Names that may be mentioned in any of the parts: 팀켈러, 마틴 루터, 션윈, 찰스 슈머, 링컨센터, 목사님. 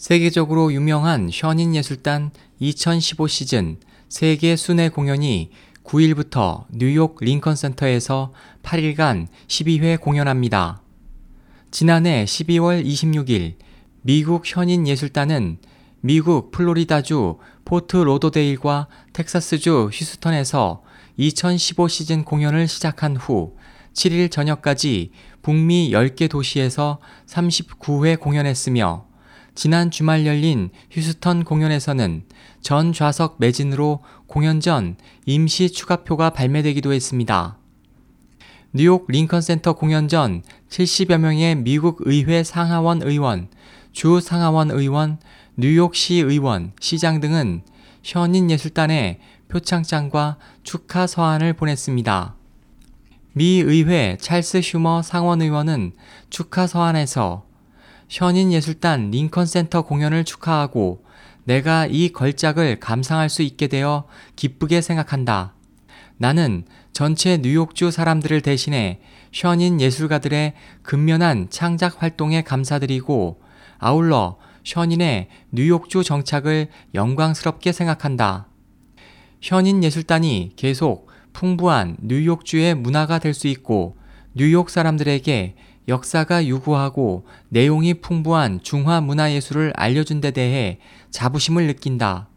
세계적으로 유명한 션윈 예술단 2015 시즌 세계 순회 공연이 9일부터 뉴욕 링컨센터에서 8일간 12회 공연합니다. 지난해 12월 26일 미국 션윈 예술단은 미국 플로리다주 포트 로더데일과 텍사스주 휴스턴에서 2015 시즌 공연을 시작한 후 7일 저녁까지 북미 10개 도시에서 39회 공연했으며 지난 주말 열린 휴스턴 공연에서는 전 좌석 매진으로 공연 전 임시 추가표가 발매되기도 했습니다. 뉴욕 링컨센터 공연 전 70여 명의 미국 의회 상하원 의원, 주 상하원 의원, 뉴욕시 의원, 시장 등은 션윈 예술단에 표창장과 축하 서한을 보냈습니다. 미 의회 찰스 슈머 상원 의원은 축하 서한에서 션윈 예술단 링컨센터 공연을 축하하고 내가 이 걸작을 감상할 수 있게 되어 기쁘게 생각한다. 나는 전체 뉴욕주 사람들을 대신해 션윈 예술가들의 근면한 창작 활동에 감사드리고 아울러 션윈의 뉴욕주 정착을 영광스럽게 생각한다. 션윈 예술단이 계속 풍부한 뉴욕주의 문화가 될 수 있고 뉴욕 사람들에게 역사가 유구하고 내용이 풍부한 중화문화예술을 알려준 데 대해 자부심을 느낀다.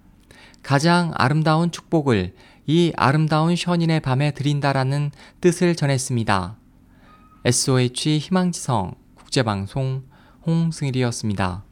가장 아름다운 축복을 이 아름다운 션윈의 밤에 드린다라는 뜻을 전했습니다. SOH 희망지성 국제방송 홍승일이었습니다.